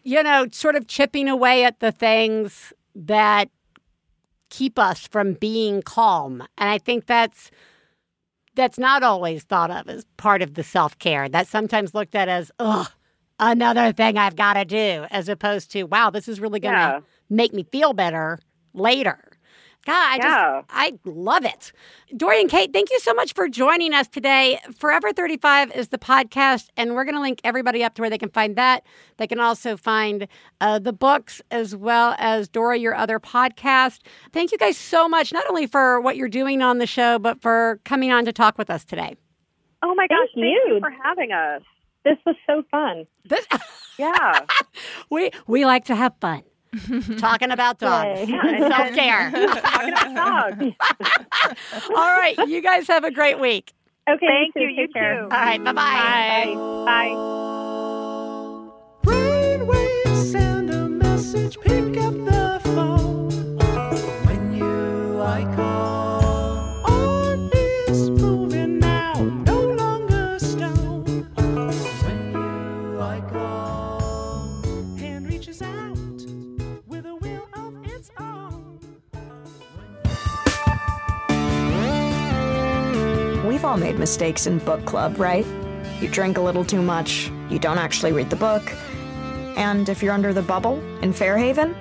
you know, sort of chipping away at the things that keep us from being calm. And I think that's that's not always thought of as part of the self-care. That's sometimes looked at as, oh, another thing I've got to do, as opposed to, wow, this is really going to yeah. make me feel better later. God, I yeah. just, I love it. Doree and Kate, thank you so much for joining us today. Forever thirty-five is the podcast, and we're going to link everybody up to where they can find that. They can also find uh, the books, as well as, Doree, your other podcast. Thank you guys so much, not only for what you're doing on the show, but for coming on to talk with us today. Oh, my gosh, thank, thank you. you for having us. This was so fun. This- yeah. we We like to have fun. Talking about dogs. Yeah. Self-care. Talking about dogs. All right. You guys have a great week. Okay. Thank you. You too. You too. All right. Bye-bye. Bye. Bye. Brainwaves send a message. Pick up the phone. When you I call. On is moving now. No longer stone. When you I call. Hand reaches out. We've all made mistakes in book club, right? You drink a little too much, you don't actually read the book, and if you're under the bubble in Fairhaven,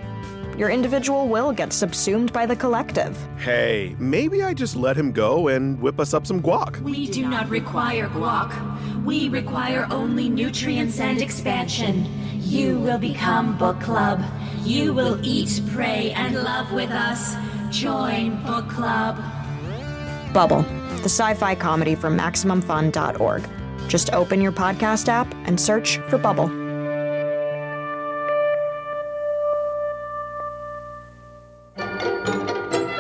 your individual will gets subsumed by the collective. Hey, maybe I just let him go and whip us up some guac. We do not require guac. We require only nutrients and expansion. You will become book club. You will eat, pray, and love with us. Join book club. Bubble. The sci-fi comedy from Maximum Fun dot org. Just open your podcast app and search for Bubble.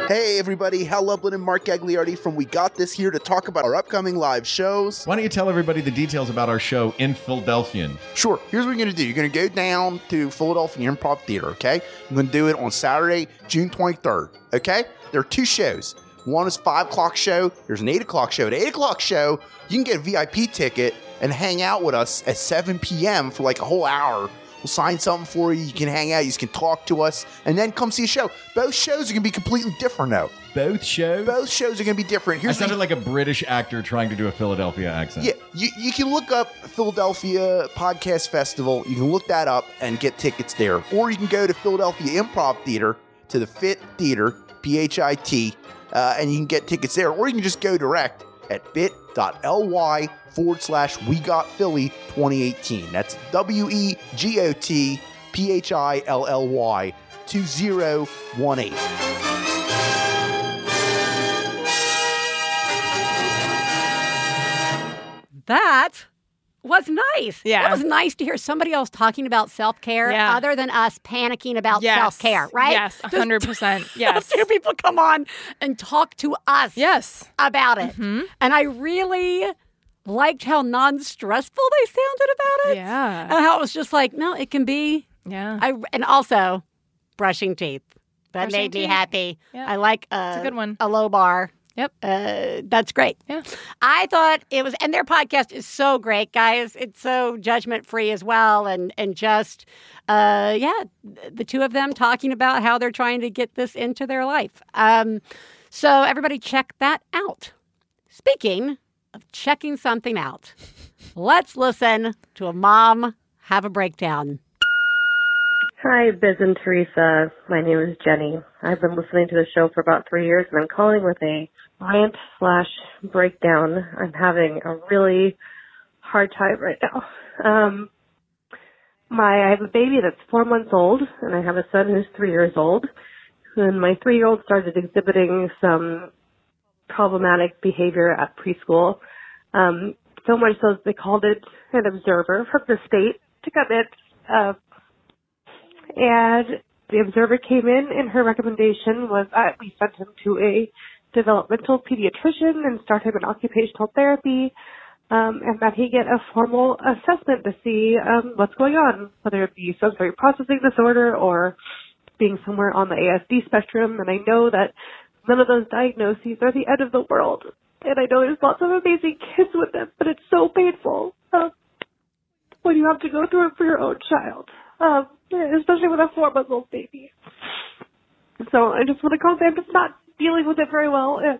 Hey, everybody. Hal Lublin and Mark Gagliardi from We Got This here to talk about our upcoming live shows. Why don't you tell everybody the details about our show in Philadelphia? Sure. Here's what you're going to do. You're going to go down to Philadelphia Improv Theater, okay? You're going to do it on Saturday, June twenty-third, okay? There are two shows. One is five o'clock show. There's an eight o'clock show. At eight o'clock show, you can get a V I P ticket and hang out with us at seven p.m. for like a whole hour. We'll sign something for you. You can hang out. You can talk to us. And then come see a show. Both shows are going to be completely different, though. Both shows? Both shows are going to be different. Here's I sounded the, like a British actor trying to do a Philadelphia accent. Yeah. You, you can look up Philadelphia Podcast Festival. You can look that up and get tickets there. Or you can go to Philadelphia Improv Theater, to the Fit Theater, P H I T, uh, and you can get tickets there. Or you can just go direct at bit.ly forward slash We Got Philly twenty eighteen. That's W E G O T P H I L L Y two thousand eighteen. That was nice. Yeah. It was nice to hear somebody else talking about self-care yeah. other than us panicking about yes. self-care, right? Yes, one hundred percent. Just, yes. Two people come on and talk to us yes. about it. Mm-hmm. And I really liked how non-stressful they sounded about it. Yeah. And how it was just like, no, it can be. Yeah. I, and also, brushing teeth. That brushing made me teeth. happy. Yep. I like a, it's a, good one. a low bar. Yep. Uh, that's great. Yeah. I thought it was, and their podcast is so great, guys. It's so judgment-free as well. And, and just, uh, yeah, the two of them talking about how they're trying to get this into their life. Um, so everybody check that out. Speaking of checking something out, let's listen to a mom have a breakdown. Hi, Biz and Teresa. My name is Jenny. I've been listening to the show for about three years, and I'm calling with a rant slash breakdown. I'm having a really hard time right now. Um, my I have a baby that's four months old, and I have a son who's three years old. And my three-year-old started exhibiting some problematic behavior at preschool, um, so much so that they called it an observer from the state to come in. Uh, And the observer came in, and her recommendation was uh, we sent him to a developmental pediatrician and start him in occupational therapy, um, and that he get a formal assessment to see um, what's going on, whether it be sensory processing disorder or being somewhere on the A S D spectrum. And I know that none of those diagnoses are the end of the world. And I know there's lots of amazing kids with them, but it's so painful um, when you have to go through it for your own child. Um, especially with a four-month-old baby. So I just want to call them. I'm just not dealing with it very well, and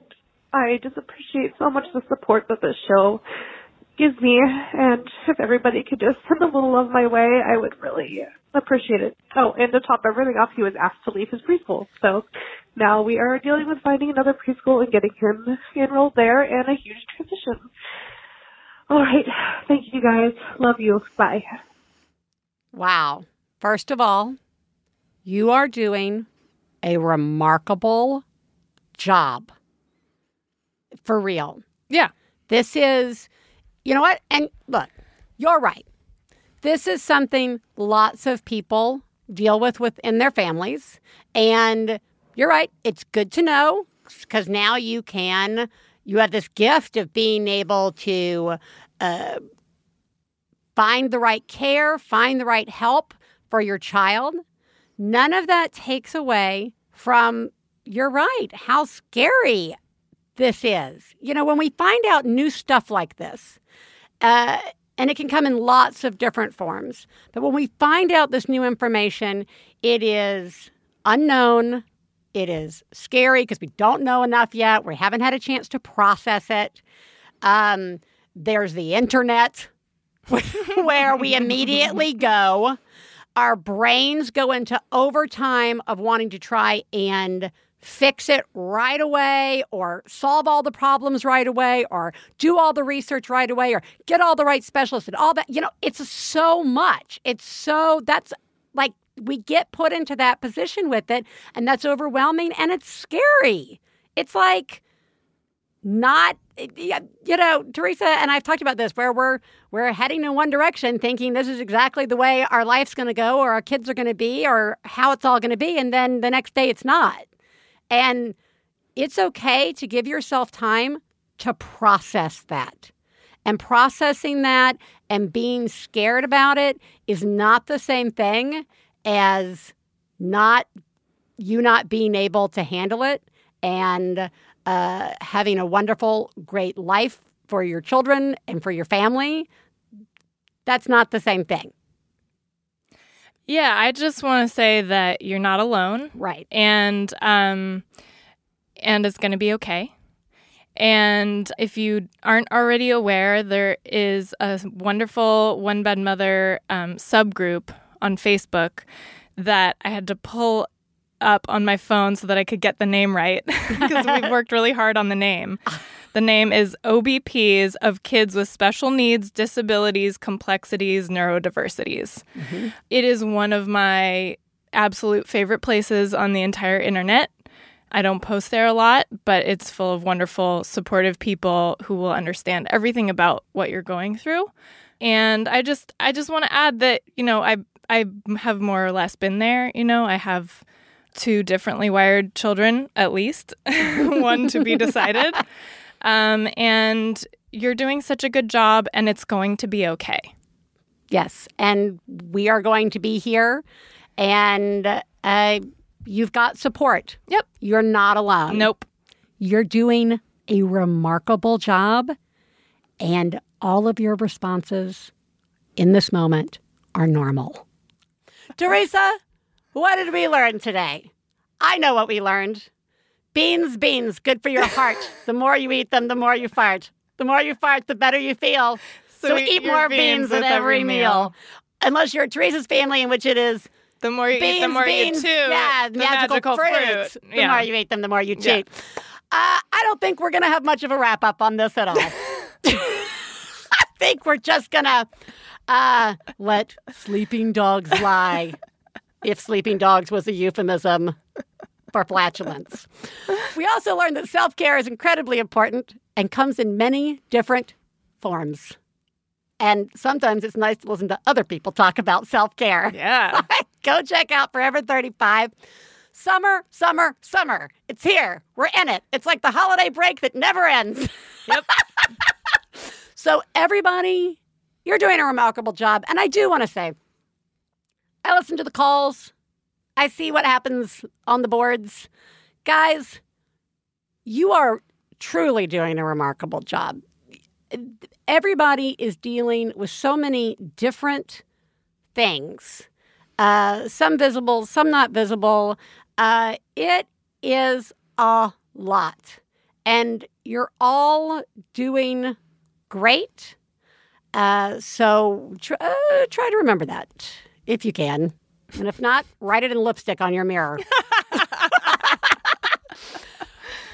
I just appreciate so much the support that this show gives me, and if everybody could just send a little love my way, I would really appreciate it. Oh, and to top everything off, he was asked to leave his preschool, so now we are dealing with finding another preschool and getting him enrolled there, and a huge transition. All right. Thank you, guys. Love you. Bye. Wow. First of all, you are doing a remarkable job. For real. Yeah. This is, you know what? And look, you're right. This is something lots of people deal with within their families. And you're right. It's good to know because now you can, you have this gift of being able to uh, find the right care, find the right help for your child. None of that takes away from, you're right, how scary this is. You know, when we find out new stuff like this, uh, and it can come in lots of different forms, but when we find out this new information, it is unknown, it is scary because we don't know enough yet, we haven't had a chance to process it. Um, there's the internet where we immediately go. Our brains go into overtime of wanting to try and fix it right away or solve all the problems right away or do all the research right away or get all the right specialists and all that. You know, it's so much. It's so that's like we get put into that position with it, and that's overwhelming and it's scary. It's like not, you know, Teresa and I've talked about this where we're we're heading in one direction thinking this is exactly the way our life's going to go or our kids are going to be or how it's all going to be. And then the next day it's not. And it's okay to give yourself time to process that. And processing that and being scared about it is not the same thing as not you not being able to handle it and uh, having a wonderful, great life for your children and for your family. That's not the same thing. Yeah, I just want to say that you're not alone. Right. And um, and it's going to be okay. And if you aren't already aware, there is a wonderful One Bad Mother um, subgroup on Facebook that I had to pull up on my phone so that I could get the name right because we've worked really hard on the name. The name is O B Ps of Kids with Special Needs, Disabilities, Complexities, Neurodiversities. Mm-hmm. It is one of my absolute favorite places on the entire internet. I don't post there a lot, but it's full of wonderful, supportive people who will understand everything about what you're going through. And I just I just want to add that, you know, I I have more or less been there. You know, I have two differently wired children, at least, one to be decided. Um, and you're doing such a good job, and it's going to be okay. Yes, and we are going to be here, and I... Uh, You've got support. Yep. You're not alone. Nope. You're doing a remarkable job, and all of your responses in this moment are normal. Teresa, what did we learn today? I know what we learned. Beans, beans, good for your heart. The more you eat them, the more you fart. The more you fart, the better you feel. So, so eat more beans, beans with every meal. meal. Unless you're Teresa's family, in which it is... The more you beans, eat, the more beans, you chew. Yeah, the magical, magical fruits. Fruit. The yeah. more you eat them, the more you chew. Yeah. Uh, I don't think we're going to have much of a wrap-up on this at all. I think we're just going to uh, let sleeping dogs lie, if sleeping dogs was a euphemism for flatulence. We also learned that self-care is incredibly important and comes in many different forms. And sometimes it's nice to listen to other people talk about self-care. Yeah. Go check out Forever thirty-five. Summer, summer, summer. It's here. We're in it. It's like the holiday break that never ends. Yep. So everybody, you're doing a remarkable job. And I do want to say, I listen to the calls. I see what happens on the boards. Guys, you are truly doing a remarkable job. Everybody is dealing with so many different things, uh, some visible, some not visible. Uh, it is a lot. And you're all doing great. Uh, so tr- uh, try to remember that if you can. And if not, write it in lipstick on your mirror.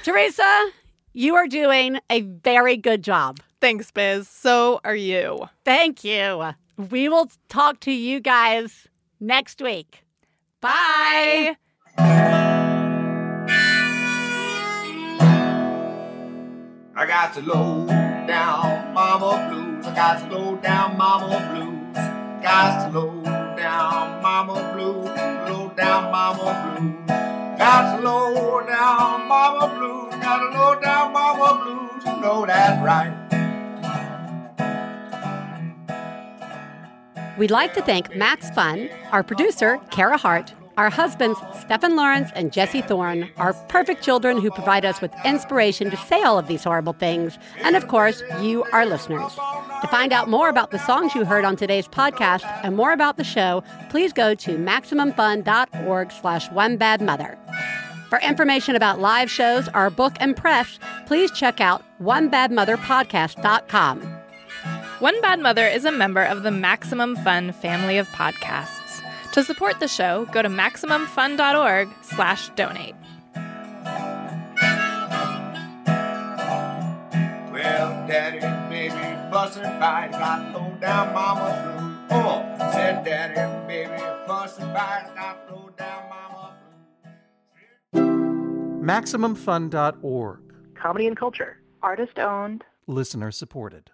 Teresa, you are doing a very good job. Thanks, Biz. So are you. Thank you. We will talk to you guys next week. Bye. I got to low down mama blues. I got to low down mama blues. Got to low down mama blues. Low down mama blues. Got to low down mama blues. Got to low down mama blues. You know that's right. We'd like to thank Max Fun, our producer, Kara Hart, our husbands, Stephen Lawrence and Jesse Thorne, our perfect children who provide us with inspiration to say all of these horrible things, and of course, you, our listeners. To find out more about the songs you heard on today's podcast and more about the show, please go to MaximumFun.org slash One Bad Mother. For information about live shows, our book, and press, please check out one bad mother podcast dot com. One Bad Mother is a member of the Maximum Fun family of podcasts. To support the show, go to MaximumFun.org slash donate. Well, Daddy, baby, bussin' by, got low down mama blue. Oh, said Daddy, baby, bussin' by, got low down mama blue. Maximum Fun dot org. Comedy and culture. Artist owned. Listener supported.